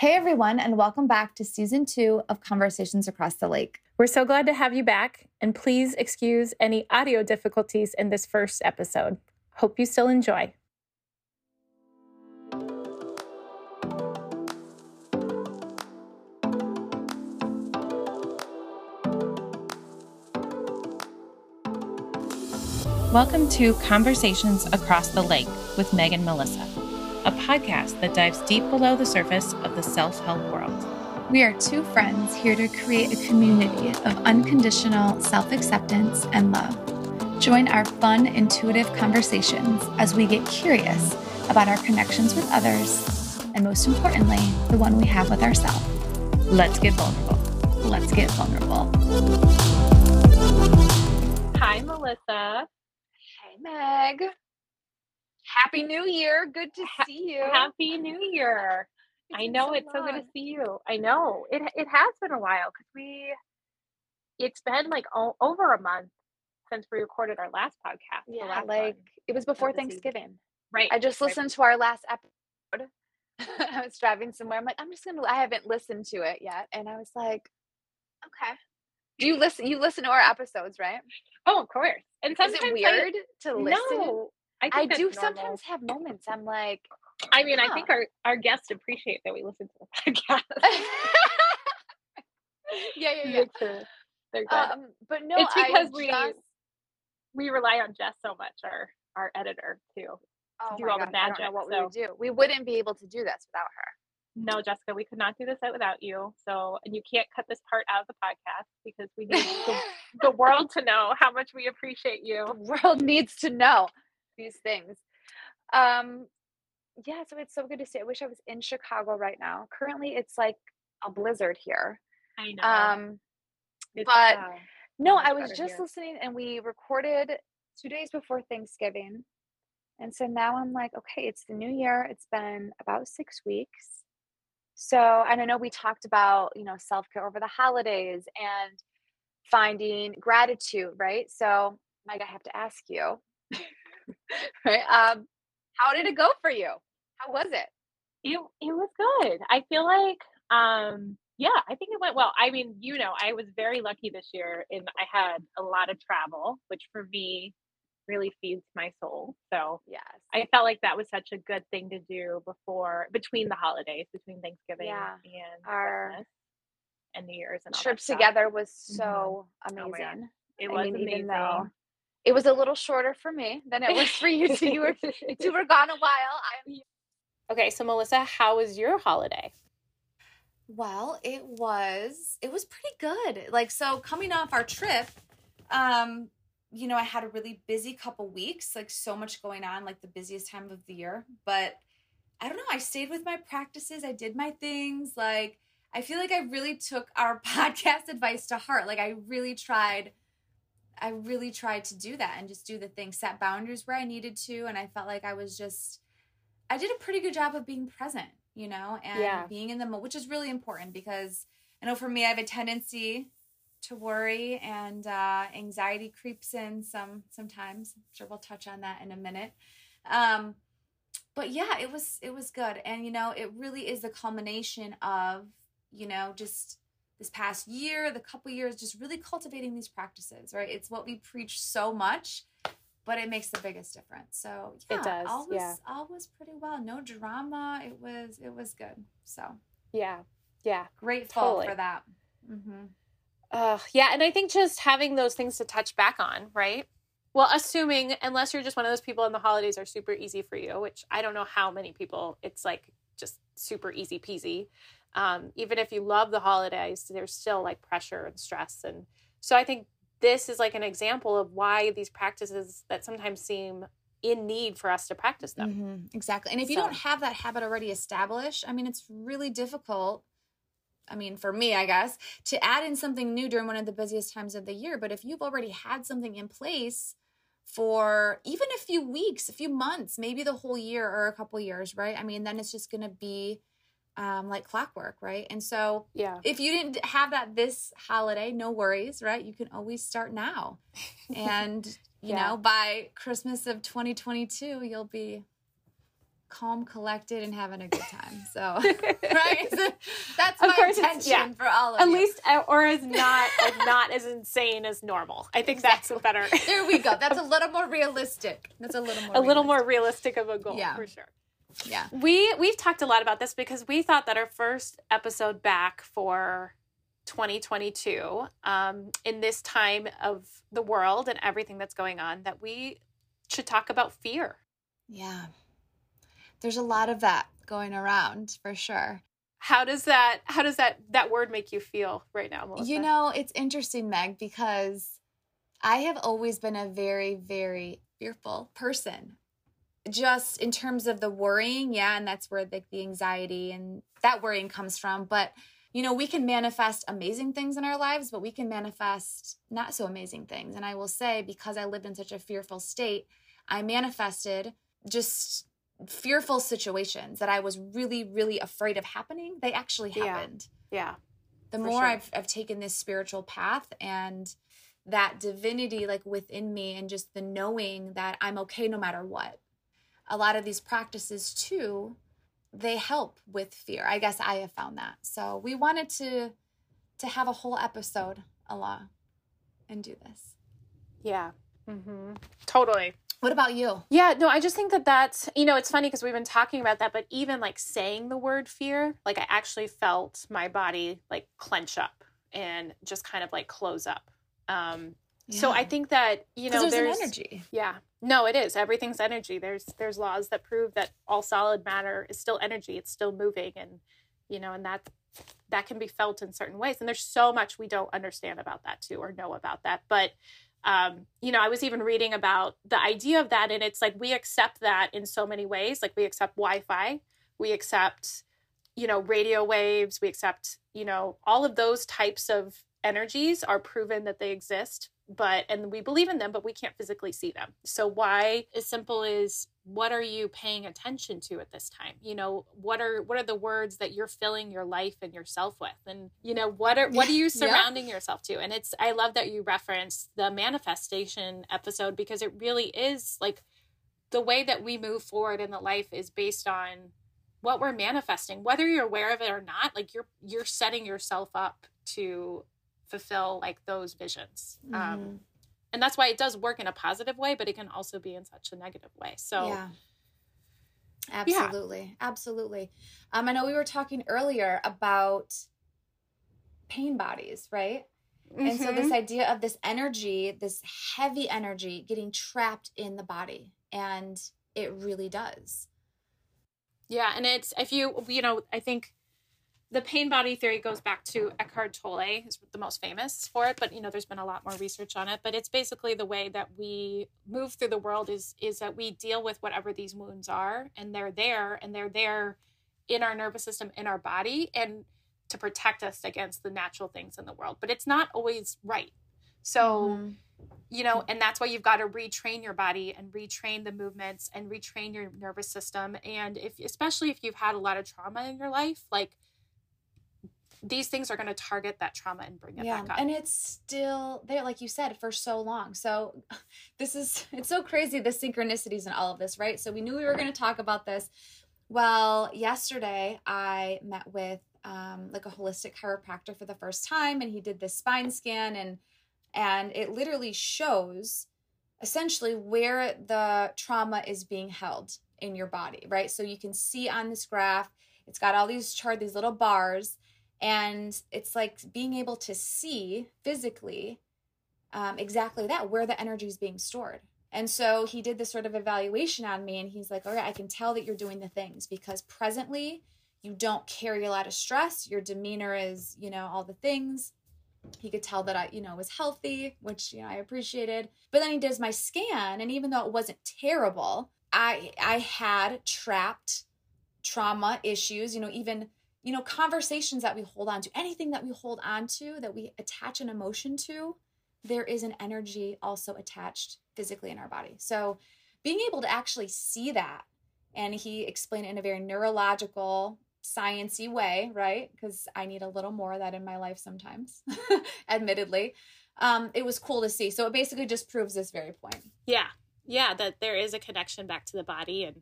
Hey, everyone, and welcome back to Season 2 of Conversations Across the Lake. We're so glad to have you back, and please excuse any audio difficulties in this first episode. Hope you still enjoy. Welcome to Conversations Across the Lake with Meg and Melissa, a podcast that dives deep below the surface of the self-help world. We are two friends here to create a community of unconditional self-acceptance and love. Join our fun, intuitive conversations as we get curious about our connections with others, and most importantly, the one we have with ourselves. Let's get vulnerable. Let's get vulnerable. Hi, Melissa. Hey, Meg. Happy New Year. Good to see you. Happy New Year. I know it's so good to see you. I know. It has been a while because it's been like over a month since we recorded our last podcast. Yeah, it was before Thanksgiving. Right. I just listened to our last episode. I was driving somewhere. I'm like, I haven't listened to it yet. And I was like, okay. Do you listen? You listen to our episodes, right? Oh, of course. And sometimes is it weird to listen? No. I do sometimes have moments. I'm like, I mean, yeah. I think our guests appreciate that we listen to the podcast. Yeah. They're good. But no, it's because we rely on Jess so much, our editor, to do all the magic. I don't know what we would do. We wouldn't be able to do this without her. No, Jessica, we could not do this without you. So, and you can't cut this part out of the podcast because we need the world to know how much we appreciate you. The world needs to know these things. Yeah, so it's so good to see. I wish I was in Chicago right now. Currently, it's like a blizzard here. I know. I was just listening, and we recorded 2 days before Thanksgiving. And so now I'm like, okay, it's the new year. It's been about 6 weeks. So, and I know we talked about, self-care over the holidays and finding gratitude, right? So, Meg, I have to ask you, right? How did it go for you? How was it? It was good. I feel like, I think it went well. I mean, I was very lucky this year in I had a lot of travel, which for me really feeds my soul. So yes, I felt like that was such a good thing to do between the holidays, between Thanksgiving and our Christmas and New Year's, and all trip together was so amazing. It was amazing. Even though it was a little shorter for me than it was for you two. You were gone a while. Okay, so Melissa, how was your holiday? Well, it was pretty good. Like, so coming off our trip, I had a really busy couple weeks, like so much going on, like the busiest time of the year, but I don't know. I stayed with my practices. I did my things. Like, I feel like I really took our podcast advice to heart. Like I really tried to do that and just do the thing, set boundaries where I needed to. And I felt like I did a pretty good job of being present, and being in the moment, which is really important because I know for me, I have a tendency to worry and anxiety creeps in sometimes. I'm sure we'll touch on that in a minute. But yeah, it was good. And, it really is the culmination of, just this past year, the couple years, just really cultivating these practices, right? It's what we preach so much, but it makes the biggest difference. So yeah, it does. All was pretty well. No drama. It was good. So yeah. Grateful for that. Mm-hmm. And I think just having those things to touch back on, right? Well, assuming, unless you're just one of those people and the holidays are super easy for you, which I don't know how many people, it's like just super easy peasy. Even if you love the holidays, there's still like pressure and stress. And so I think this is like an example of why these practices that sometimes seem in need for us to practice them. Mm-hmm, exactly. And if you don't have that habit already established, it's really difficult. For me, I guess, to add in something new during one of the busiest times of the year. But if you've already had something in place for even a few weeks, a few months, maybe the whole year or a couple years, right? Then it's just going to be like clockwork, right? And so if you didn't have that this holiday, no worries, right? You can always start now. And, by Christmas of 2022, you'll be calm, collected, and having a good time. So, right? attention for all of you. At least, or is not as insane as normal. I think That's better. There we go. That's a little more realistic. That's a little more realistic of a goal, for sure. Yeah. We've talked a lot about this because we thought that our first episode back for 2022, in this time of the world and everything that's going on, that we should talk about fear. Yeah. There's a lot of that going around for sure. How does that word make you feel right now, Melissa? You know, it's interesting, Meg, because I have always been a very, very fearful person. Just in terms of the worrying, and that's where the anxiety and that worrying comes from. But, you know, we can manifest amazing things in our lives, but we can manifest not so amazing things. And I will say, because I lived in such a fearful state, I manifested just fearful situations that I was really, really afraid of happening. They actually happened. Yeah. The more I've taken this spiritual path and that divinity within me, and just the knowing that I'm okay no matter what. A lot of these practices too, they help with fear. I guess I have found that. So we wanted to have a whole episode along and do this. Yeah. Mm-hmm. Totally. What about you? Yeah, no, I just think that's, you know, it's funny because we've been talking about that, but even saying the word fear, I actually felt my body clench up and just kind of close up. So I think that, you know, there's an energy. Yeah. No, it is. Everything's energy. There's laws that prove that all solid matter is still energy. It's still moving. And, you know, and that can be felt in certain ways. And there's so much we don't understand about that too, or know about that. But, you know, I was even reading about the idea of that. And it's we accept that in so many ways. We accept Wi-Fi, we accept, you know, radio waves, we accept, you know, all of those types of energies are proven that they exist. And we believe in them, but we can't physically see them. So why, as simple as, what are you paying attention to at this time? You know, what are the words that you're filling your life and yourself with? And, you know, what are you surrounding yourself to? And I love that you referenced the manifestation episode, because it really is the way that we move forward in the life is based on what we're manifesting, whether you're aware of it or not. You're setting yourself up to fulfill those visions. And that's why it does work in a positive way, but it can also be in such a negative way. So Absolutely. I know we were talking earlier about pain bodies, right? Mm-hmm. And so this idea of this energy, this heavy energy getting trapped in the body, and it really does. Yeah. And it's, if you, you know, I think the pain body theory goes back to Eckhart Tolle, who's the most famous for it, but, you know, there's been a lot more research on it. But it's basically the way that we move through the world is that we deal with whatever these wounds are, and they're there in our nervous system, in our body, and to protect us against the natural things in the world. But it's not always right. So, you know, and that's why you've got to retrain your body and retrain the movements and retrain your nervous system. And especially if you've had a lot of trauma in your life, these things are going to target that trauma and bring it back up. And it's still there, like you said, for so long. So it's so crazy, the synchronicities in all of this, right? So we knew we were going to talk about this. Well, yesterday I met with a holistic chiropractor for the first time, and he did this spine scan, and it literally shows essentially where the trauma is being held in your body, right? So you can see on this graph, it's got all these these little bars. And it's being able to see physically exactly that, where the energy is being stored. And so he did this sort of evaluation on me, and he's all right, I can tell that you're doing the things because presently you don't carry a lot of stress. Your demeanor is, you know, all the things. He could tell that I, you know, was healthy, which, you know, I appreciated. But then he does my scan, and even though it wasn't terrible, I had trapped trauma issues, you know, even, you know, conversations that we hold on to, anything that we hold on to, that we attach an emotion to, there is an energy also attached physically in our body. So being able to actually see that, and he explained it in a very neurological, science-y way, right? Because I need a little more of that in my life sometimes, admittedly. It was cool to see. So it basically just proves this very point. Yeah. Yeah. That there is a connection back to the body and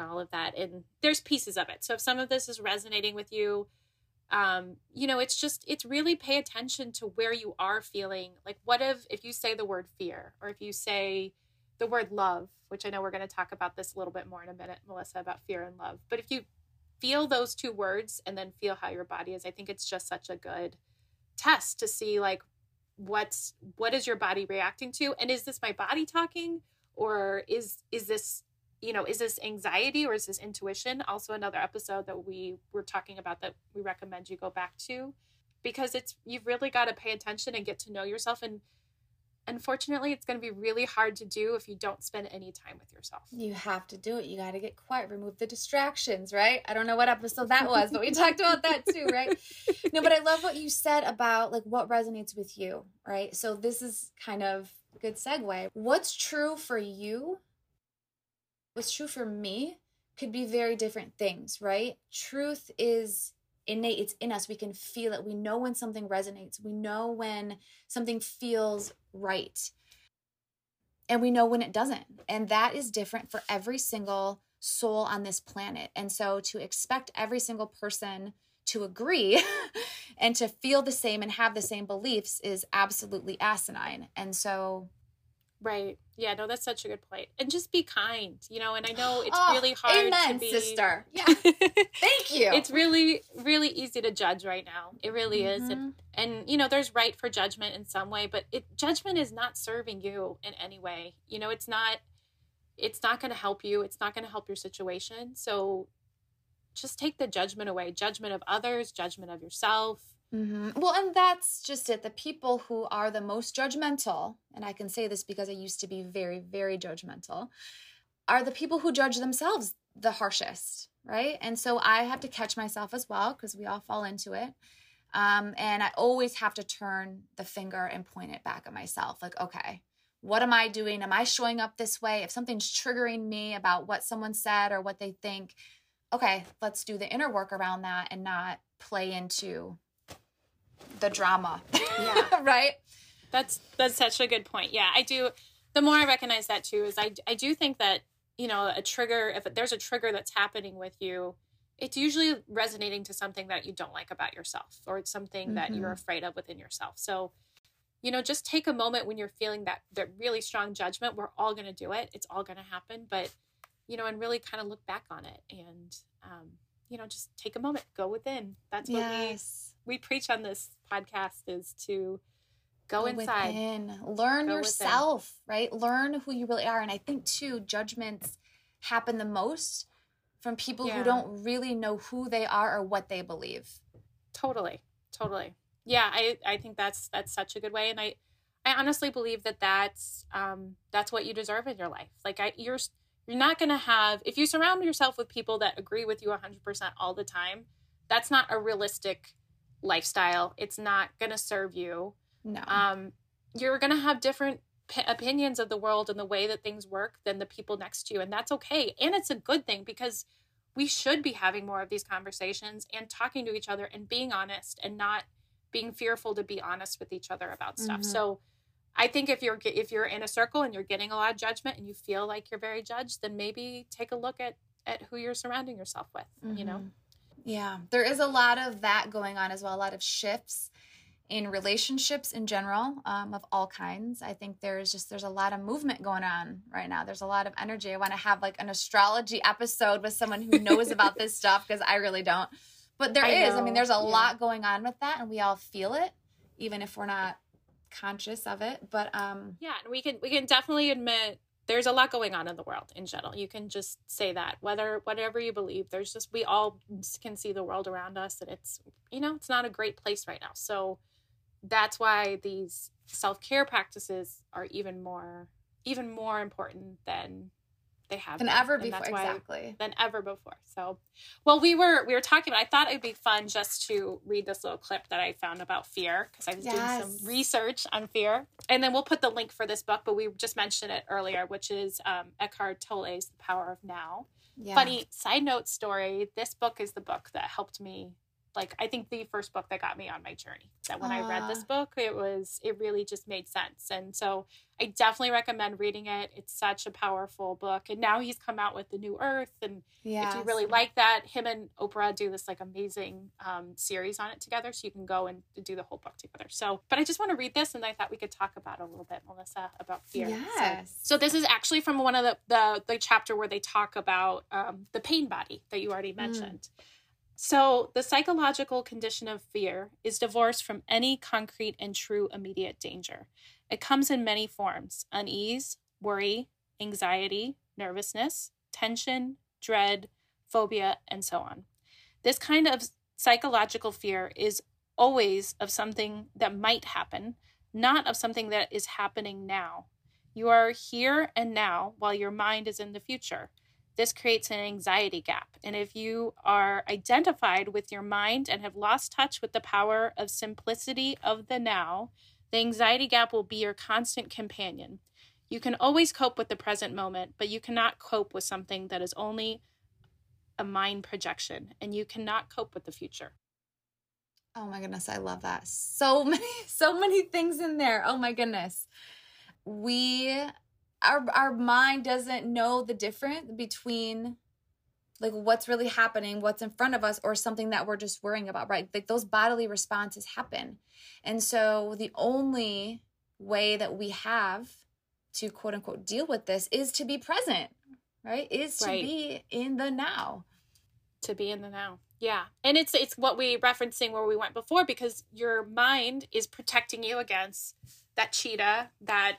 all of that. And there's pieces of it. So if some of this is resonating with you, you know, it's just, it's really pay attention to where you are feeling. Like, what if you say the word fear, or if you say the word love, which I know we're going to talk about this a little bit more in a minute, Melissa, about fear and love. But if you feel those two words and then feel how your body is, I think it's just such a good test to see, like, what is your body reacting to? And is this my body talking, or is this, you know, is this anxiety, or is this intuition? Also another episode that we were talking about that we recommend you go back to, because it's, you've really got to pay attention and get to know yourself. And unfortunately, it's going to be really hard to do if you don't spend any time with yourself. You have to do it. You got to get quiet, remove the distractions, right? I don't know what episode that was, but we talked about that too, right? No, but I love what you said about, like, what resonates with you, right? So this is kind of a good segue. What's true for you, what's true for me could be very different things, right? Truth is innate. It's in us. We can feel it. We know when something resonates. We know when something feels right. And we know when it doesn't. And that is different for every single soul on this planet. And so to expect every single person to agree and to feel the same and have the same beliefs is absolutely asinine. And so... Right. Yeah, no, that's such a good point. And just be kind, you know, and I know it's really hard to be... Amen, sister. Yeah. Thank you. It's really, really easy to judge right now. It really is. And, you know, there's right for judgment in some way, but judgment is not serving you in any way. You know, it's not going to help you. It's not going to help your situation. So just take the judgment away. Judgment of others, judgment of yourself. Mm-hmm. Well, and that's just it. The people who are the most judgmental, and I can say this because I used to be very, very judgmental, are the people who judge themselves the harshest, right? And so I have to catch myself as well, because we all fall into it. And I always have to turn the finger and point it back at myself. Like, okay, what am I doing? Am I showing up this way? If something's triggering me about what someone said or what they think, okay, let's do the inner work around that and not play into the drama. Yeah. Right? That's such a good point. Yeah, I do. The more I recognize that too, is I do think that, you know, a trigger, if there's a trigger that's happening with you, it's usually resonating to something that you don't like about yourself, or it's something that you're afraid of within yourself. So, you know, just take a moment when you're feeling that really strong judgment. We're all going to do it. It's all going to happen, but, you know, and really kind of look back on it and, you know, just take a moment, go within. That's what we preach on this podcast, is to go inside. Within. Learn yourself, right? Learn who you really are. And I think too, judgments happen the most from people who don't really know who they are or what they believe. Totally. Yeah. I think that's such a good way. And I honestly believe that that's what you deserve in your life. Like you're not going to have, if you surround yourself with people that agree with you 100% all the time, that's not a realistic lifestyle. It's not going to serve you. No. You're going to have different opinions of the world and the way that things work than the people next to you. And that's okay. And it's a good thing, because we should be having more of these conversations and talking to each other and being honest and not being fearful to be honest with each other about stuff. So I think if you're in a circle and you're getting a lot of judgment and you feel like you're very judged, then maybe take a look at who you're surrounding yourself with, you know? Yeah, there is a lot of that going on as well. A lot of shifts in relationships in general, of all kinds. I think there's a lot of movement going on right now. There's a lot of energy. I want to have like an astrology episode with someone who knows about this stuff, because I really don't. But there's a lot going on with that, and we all feel it, even if we're not conscious of it. But yeah, and we can definitely admit there's a lot going on in the world in general. You can just say that, whatever you believe, there's just, we all can see the world around us, and it's, you know, it's not a great place right now. So that's why these self-care practices are even more important than they have than ever before. Exactly. Than ever before. So, well, we were talking about, I thought it'd be fun just to read this little clip that I found about fear, because I was doing some research on fear, and then we'll put the link for this book, but we just mentioned it earlier, which is Eckhart Tolle's The Power of Now. Yeah. Funny side note story. This book is the book that helped me like, I think the first book that got me on my journey, that when I read this book, it really just made sense. And so I definitely recommend reading it. It's such a powerful book. And now he's come out with The New Earth. And yes. if you really like that, him and Oprah do this like amazing series on it together. So you can go and do the whole book together. So, but I just want to read this. And I thought we could talk about it a little bit, Melissa, about fear. Yes. So this is actually from one of the chapter where they talk about the pain body that you already mentioned. Mm. So the psychological condition of fear is divorced from any concrete and true immediate danger. It comes in many forms: unease, worry, anxiety, nervousness, tension, dread, phobia, and so on. This kind of psychological fear is always of something that might happen, not of something that is happening now. You are here and now while your mind is in the future. This creates an anxiety gap. And if you are identified with your mind and have lost touch with the power of simplicity of the now, the anxiety gap will be your constant companion. You can always cope with the present moment, but you cannot cope with something that is only a mind projection, and you cannot cope with the future. Oh my goodness, I love that. So many things in there. Oh my goodness. Our mind doesn't know the difference between like what's really happening, what's in front of us, or something that we're just worrying about, right? Like those bodily responses happen. And so the only way that we have to quote unquote deal with this is to be present, right? Be in the now. To be in the now. Yeah. And it's what we referencing where we went before, because your mind is protecting you against that cheetah, that,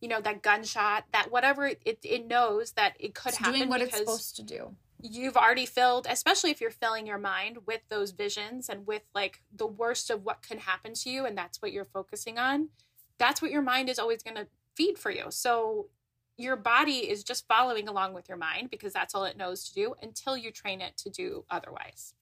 you know, that gunshot, that whatever it knows that it could happen. Doing what it's supposed to do. You've already filled, especially if you're filling your mind with those visions and with like the worst of what could happen to you, and that's what you're focusing on. That's what your mind is always going to feed for you. So your body is just following along with your mind because that's all it knows to do until you train it to do otherwise.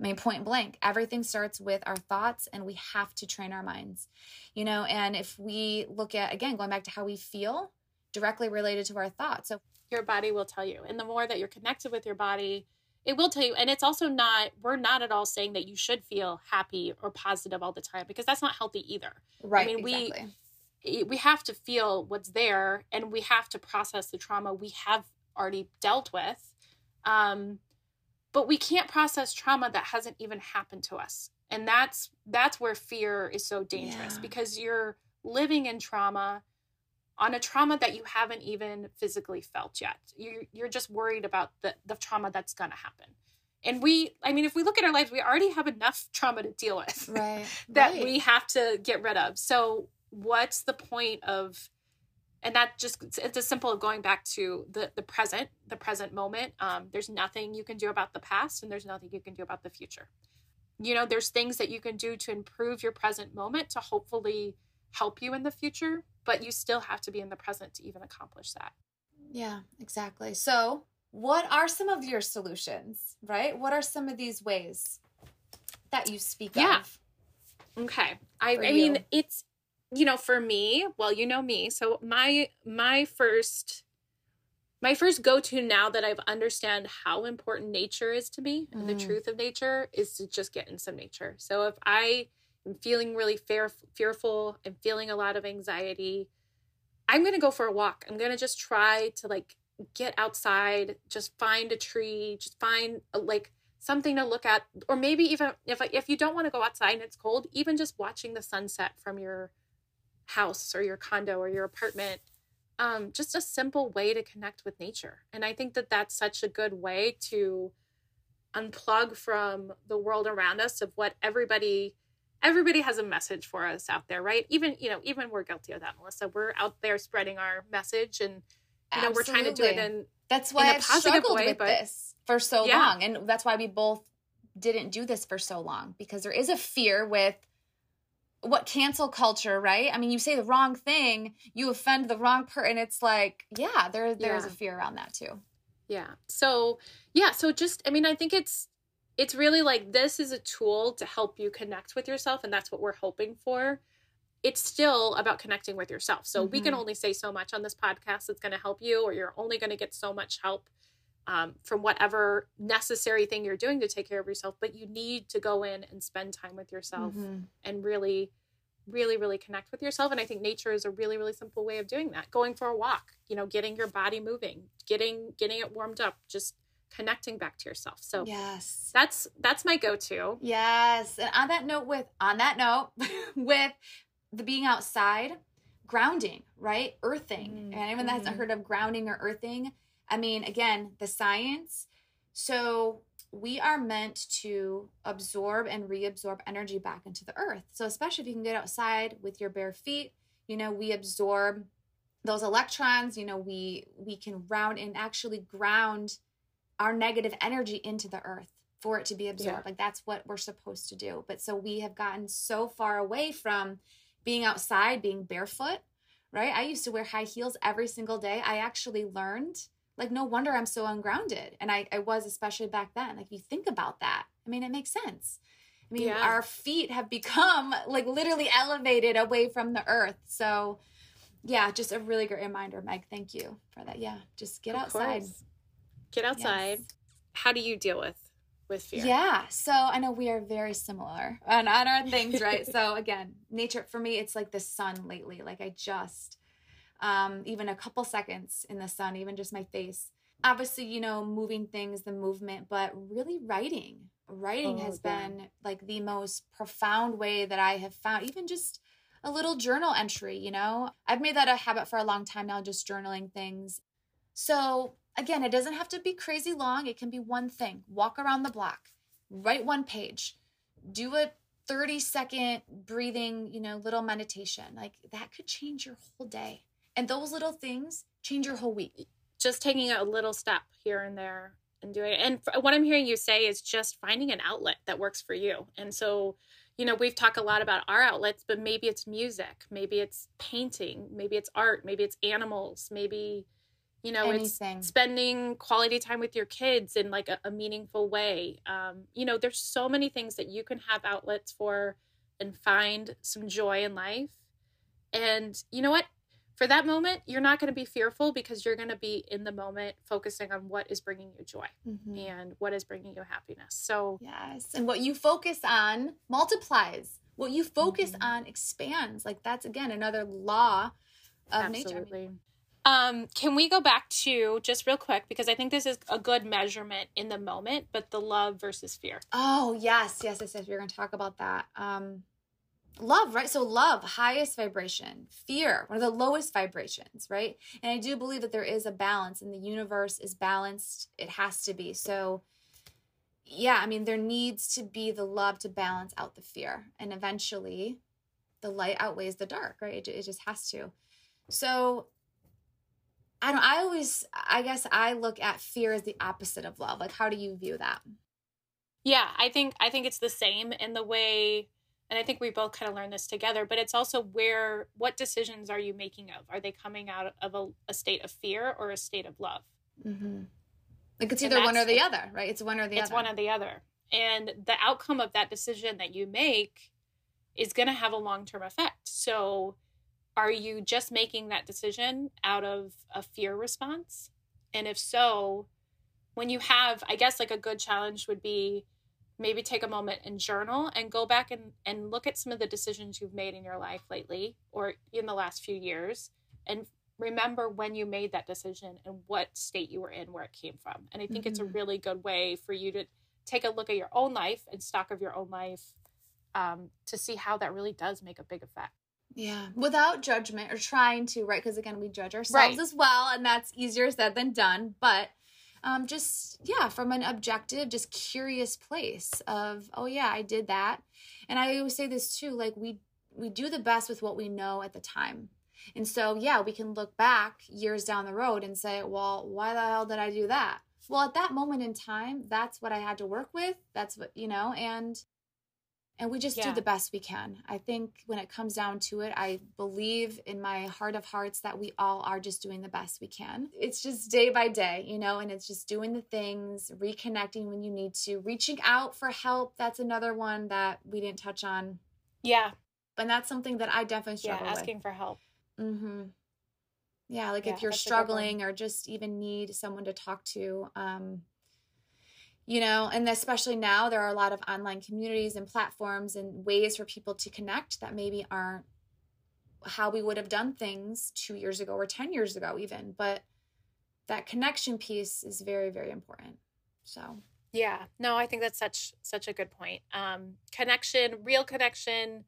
I mean, point blank, everything starts with our thoughts, and we have to train our minds, you know, and if we look at, again, going back to how we feel directly related to our thoughts. So your body will tell you, and the more that you're connected with your body, it will tell you. And it's also not, we're not at all saying that you should feel happy or positive all the time, because that's not healthy either. Right. I mean, exactly. We have to feel what's there, and we have to process the trauma we have already dealt with. But we can't process trauma that hasn't even happened to us. And that's where fear is so dangerous, because you're living in trauma on a trauma that you haven't even physically felt yet. You're just worried about the trauma that's going to happen. And if we look at our lives, we already have enough trauma to deal with that we have to get rid of. So what's the point of, and that just, it's as simple as going back to the present moment. There's nothing you can do about the past, and there's nothing you can do about the future. You know, there's things that you can do to improve your present moment to hopefully help you in the future, but you still have to be in the present to even accomplish that. Yeah, exactly. So what are some of your solutions, right? What are some of these ways that you speak of? Yeah. Okay. I mean, it's, you know, for me, well, you know me. So my first go-to now that I've understand how important nature is to me and the truth of nature is to just get in some nature. So if I am feeling really fearful and feeling a lot of anxiety, I'm going to go for a walk. I'm going to just try to like get outside, just find a tree, just find like something to look at, or maybe even if you don't want to go outside and it's cold, even just watching the sunset from your house or your condo or your apartment, just a simple way to connect with nature. And I think that that's such a good way to unplug from the world around us of what everybody has a message for us out there, right? Even we're guilty of that, Melissa. We're out there spreading our message, and you know, we're trying to do it in that's why in a I've positive struggled way, with but, this for so long, and that's why we both didn't do this for so long, because there is a fear with what cancel culture, right? I mean, you say the wrong thing, you offend the wrong person. It's like, there's a fear around that too. Yeah. So just, I mean, I think it's really like, this is a tool to help you connect with yourself, and that's what we're hoping for. It's still about connecting with yourself. So we can only say so much on this podcast that's going to help you, or you're only going to get so much help from whatever necessary thing you're doing to take care of yourself, but you need to go in and spend time with yourself and really connect with yourself. And I think nature is a really simple way of doing that. Going for a walk, you know, getting your body moving, getting it warmed up, just connecting back to yourself. So yes, that's my go-to. Yes. And on that note with the being outside, grounding, right? Earthing. Mm-hmm. And anyone that hasn't heard of grounding or earthing, I mean, again, the science. So we are meant to absorb and reabsorb energy back into the earth. So especially if you can get outside with your bare feet, you know, we absorb those electrons, you know, we can round and actually ground our negative energy into the earth for it to be absorbed. Yeah. Like that's what we're supposed to do. But so we have gotten so far away from being outside, being barefoot, right? I used to wear high heels every single day. I actually learned, like, no wonder I'm so ungrounded. And I was, especially back then. Like, if you think about that, I mean, it makes sense. I mean, yeah. Our feet have become, like, literally elevated away from the earth. So, yeah, just a really great reminder, Meg. Thank you for that. Yeah, just get outside. Get outside. Yes. How do you deal with fear? Yeah, so I know we are very similar on our things, right? So, again, nature, for me, it's like the sun lately. Like, I just... even a couple seconds in the sun, even just my face. Obviously, you know, moving things, the movement, but really writing. Writing has been like the most profound way that I have found, even just a little journal entry, you know. I've made that a habit for a long time now, just journaling things. So again, it doesn't have to be crazy long. It can be one thing. Walk around the block, write one page, do a 30-second breathing, you know, little meditation. Like that could change your whole day. And those little things change your whole week. Just taking a little step here and there and doing it. And what I'm hearing you say is just finding an outlet that works for you. And so, you know, we've talked a lot about our outlets, but maybe it's music, maybe it's painting, maybe it's art, maybe it's animals, maybe, you know, Anything. It's spending quality time with your kids in like a meaningful way. You know, there's so many things that you can have outlets for and find some joy in life. And you know what? For that moment, you're not going to be fearful because you're going to be in the moment focusing on what is bringing you joy and what is bringing you happiness. So yes, and what you focus on multiplies. What you focus on expands. Like that's, again, another law of nature. Absolutely. Can we go back to, just real quick, because I think this is a good measurement in the moment, but the love versus fear. Oh, yes. We're going to talk about that. Love, right? So love, highest vibration, fear, one of the lowest vibrations, right? And I do believe that there is a balance and the universe is balanced. It has to be. So yeah, I mean, there needs to be the love to balance out the fear. And eventually the light outweighs the dark, right? It just has to. So I look at fear as the opposite of love. Like, how do you view that? Yeah, I think it's the same in the way. And I think we both kind of learned this together, but it's also what decisions are you making of? Are they coming out of a state of fear or a state of love? Mm-hmm. Like it's either one or the other, right? It's one or the other. And the outcome of that decision that you make is going to have a long-term effect. So are you just making that decision out of a fear response? And if so, when you have, I guess like a good challenge would be, maybe take a moment and journal and go back and look at some of the decisions you've made in your life lately or in the last few years and remember when you made that decision and what state you were in, where it came from. And I think it's a really good way for you to take a look at your own life and stock of your own life to see how that really does make a big effect. Yeah. Without judgment or trying to, right? Because again, we judge ourselves as well, and that's easier said than done. But from an objective, just curious place of, oh yeah, I did that. And I always say this too, like we do the best with what we know at the time. And so, yeah, we can look back years down the road and say, well, why the hell did I do that? Well, at that moment in time, that's what I had to work with. That's what, you know, and we just do the best we can. I think when it comes down to it, I believe in my heart of hearts that we all are just doing the best we can. It's just day by day, you know, and it's just doing the things, reconnecting when you need to, reaching out for help. That's another one that we didn't touch on. Yeah. And that's something that I definitely struggle with. Yeah, asking for help. Mm-hmm. Yeah. Like if you're struggling or just even need someone to talk to, you know, and especially now there are a lot of online communities and platforms and ways for people to connect that maybe aren't how we would have done things 2 years ago or 10 years ago even. But that connection piece is very, very important. So, yeah, no, I think that's such a good point. Connection, real connection,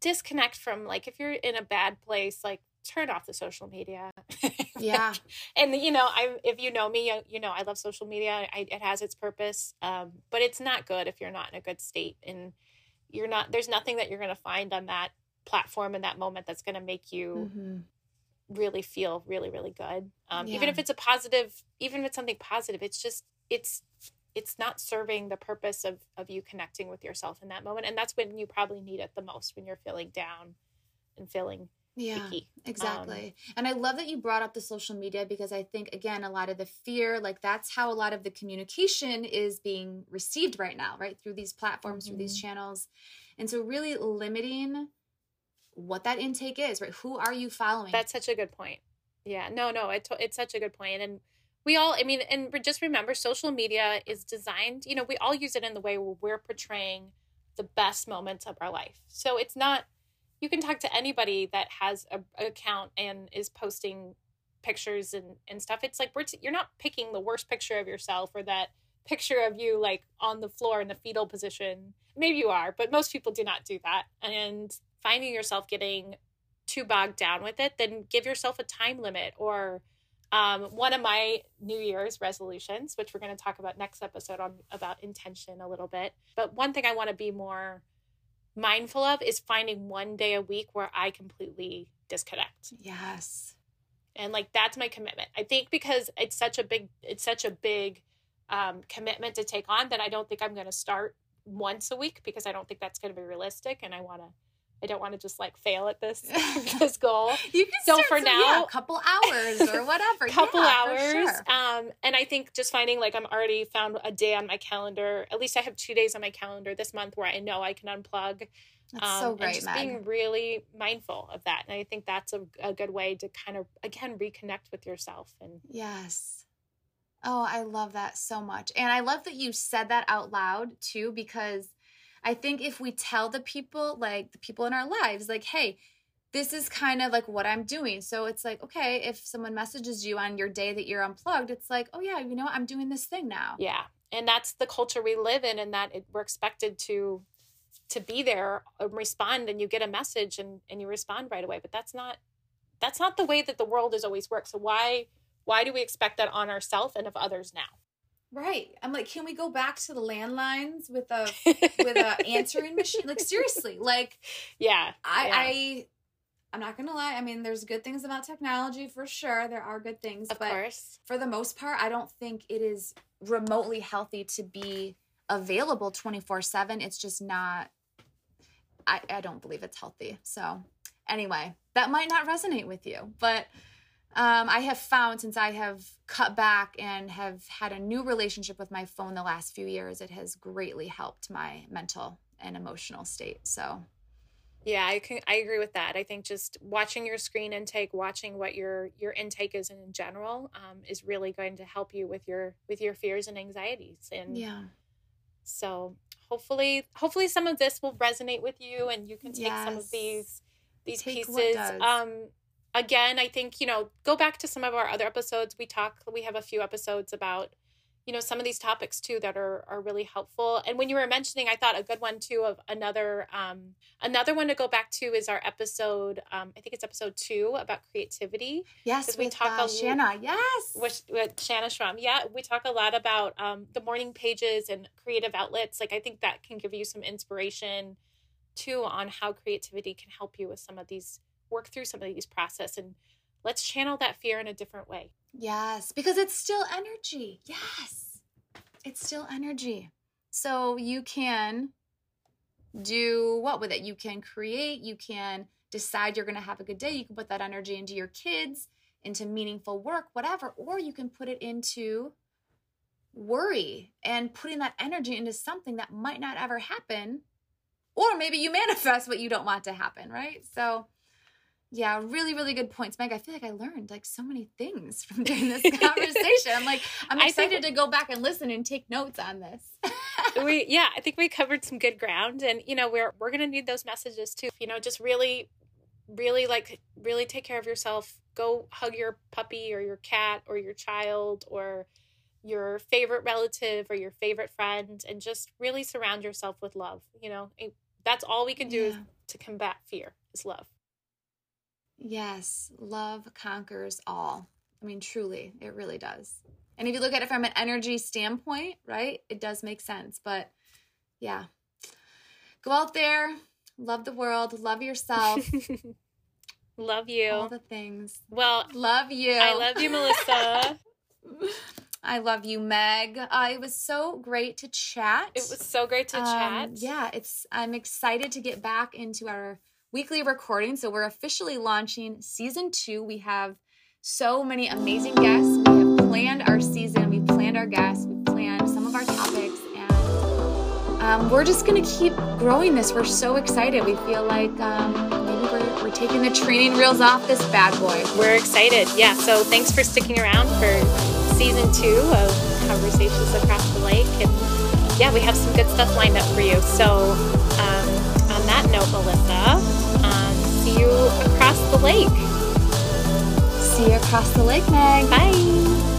disconnect from, like, if you're in a bad place, like, turn off the social media. Yeah. And, you know, if you know me, you know, I love social media. It has its purpose. But it's not good if you're not in a good state, and there's nothing that you're going to find on that platform in that moment that's going to make you really feel really, really good. Yeah. Even if it's something positive, it's just, it's not serving the purpose of you connecting with yourself in that moment. And that's when you probably need it the most, when you're feeling down and feeling icky. Exactly. And I love that you brought up the social media, because I think, again, a lot of the fear, like that's how a lot of the communication is being received right now, right? Through these platforms, through these channels. And so really limiting what that intake is, right? Who are you following? That's such a good point. Yeah, no, it's such a good point. And we all, I mean, and just remember, social media is designed, you know, we all use it in the way where we're portraying the best moments of our life. So it's not, you can talk to anybody that has an account and is posting pictures and stuff. It's like, you're not picking the worst picture of yourself, or that picture of you like on the floor in a fetal position. Maybe you are, but most people do not do that. And finding yourself getting too bogged down with it, then give yourself a time limit. Or one of my New Year's resolutions, which we're going to talk about next episode about intention a little bit. But one thing I want to be more mindful of is finding one day a week where I completely disconnect. Yes. And like, that's my commitment. I think because it's such a big commitment to take on, that I don't think I'm going to start once a week, because I don't think that's going to be realistic. And I don't want to just like fail at this goal. You can so for now, a couple hours or whatever. Couple hours. Sure. And I think just finding, like, I'm already found a day on my calendar. At least I have 2 days on my calendar this month where I know I can unplug. That's so great, and just being really mindful of that. And I think that's a good way to kind of, again, reconnect with yourself. And yes. Oh, I love that so much. And I love that you said that out loud too, because I think if we tell the people in our lives, like, hey, this is kind of like what I'm doing. So it's like, okay, if someone messages you on your day that you're unplugged, it's like, oh yeah, you know, I'm doing this thing now. Yeah. And that's the culture we live in, and that we're expected to be there and respond, and you get a message and you respond right away. But that's not the way that the world has always worked. So why do we expect that on ourselves and of others now? Right. I'm like, can we go back to the landlines with a answering machine? Like, seriously, like, yeah, I'm not going to lie. I mean, there's good things about technology for sure. There are good things, but of course, for the most part, I don't think it is remotely healthy to be available 24/7. It's just not, I don't believe it's healthy. So anyway, that might not resonate with you, but I have found, since I have cut back and have had a new relationship with my phone the last few years, it has greatly helped my mental and emotional state. So, yeah, I agree with that. I think just watching your screen intake, watching what your intake is in general, is really going to help you with your fears and anxieties. And yeah, so hopefully some of this will resonate with you, and you can take some of these pieces. Again, I think, you know, go back to some of our other episodes. We have a few episodes about, you know, some of these topics too that are really helpful. And when you were mentioning, I thought a good one too of another one to go back to is our episode. I think it's episode 2 about creativity. Yes, we talk a Shanna. Yes, with Shanna Schramm. Yeah, we talk a lot about the morning pages and creative outlets. Like, I think that can give you some inspiration too on how creativity can help you with some of these. Work through some of these process, and let's channel that fear in a different way. Yes, because it's still energy. Yes, it's still energy. So you can do what with it? You can create, you can decide you're going to have a good day. You can put that energy into your kids, into meaningful work, whatever, or you can put it into worry and putting that energy into something that might not ever happen. Or maybe you manifest what you don't want to happen, right? So Yeah, really, really good points. Meg, I feel like I learned like so many things from doing this conversation. I'm excited to go back and listen and take notes on this. I think we covered some good ground, and we're going to need those messages too. Just really take care of yourself. Go hug your puppy or your cat or your child or your favorite relative or your favorite friend, and just really surround yourself with love. That's all we can do is to combat fear is love. Yes, love conquers all. Truly, it really does. And if you look at it from an energy standpoint, right, it does make sense. But yeah, go out there, love the world, love yourself. Love you. All the things. Well, love you. I love you, Melissa. I love you, Meg. It was so great to chat. It was so great to chat. Yeah, I'm excited to get back into our weekly recording. So we're officially launching season 2. We have so many amazing guests. We have planned our season. We planned our guests. We planned some of our topics, and we're just going to keep growing this. We're so excited. We feel like maybe we're taking the training wheels off this bad boy. We're excited. Yeah. So thanks for sticking around for season 2 of Conversations Across the Lake. And yeah, we have some good stuff lined up for you. So on that note, Melissa, see you across the lake. See you across the lake, Meg. Bye.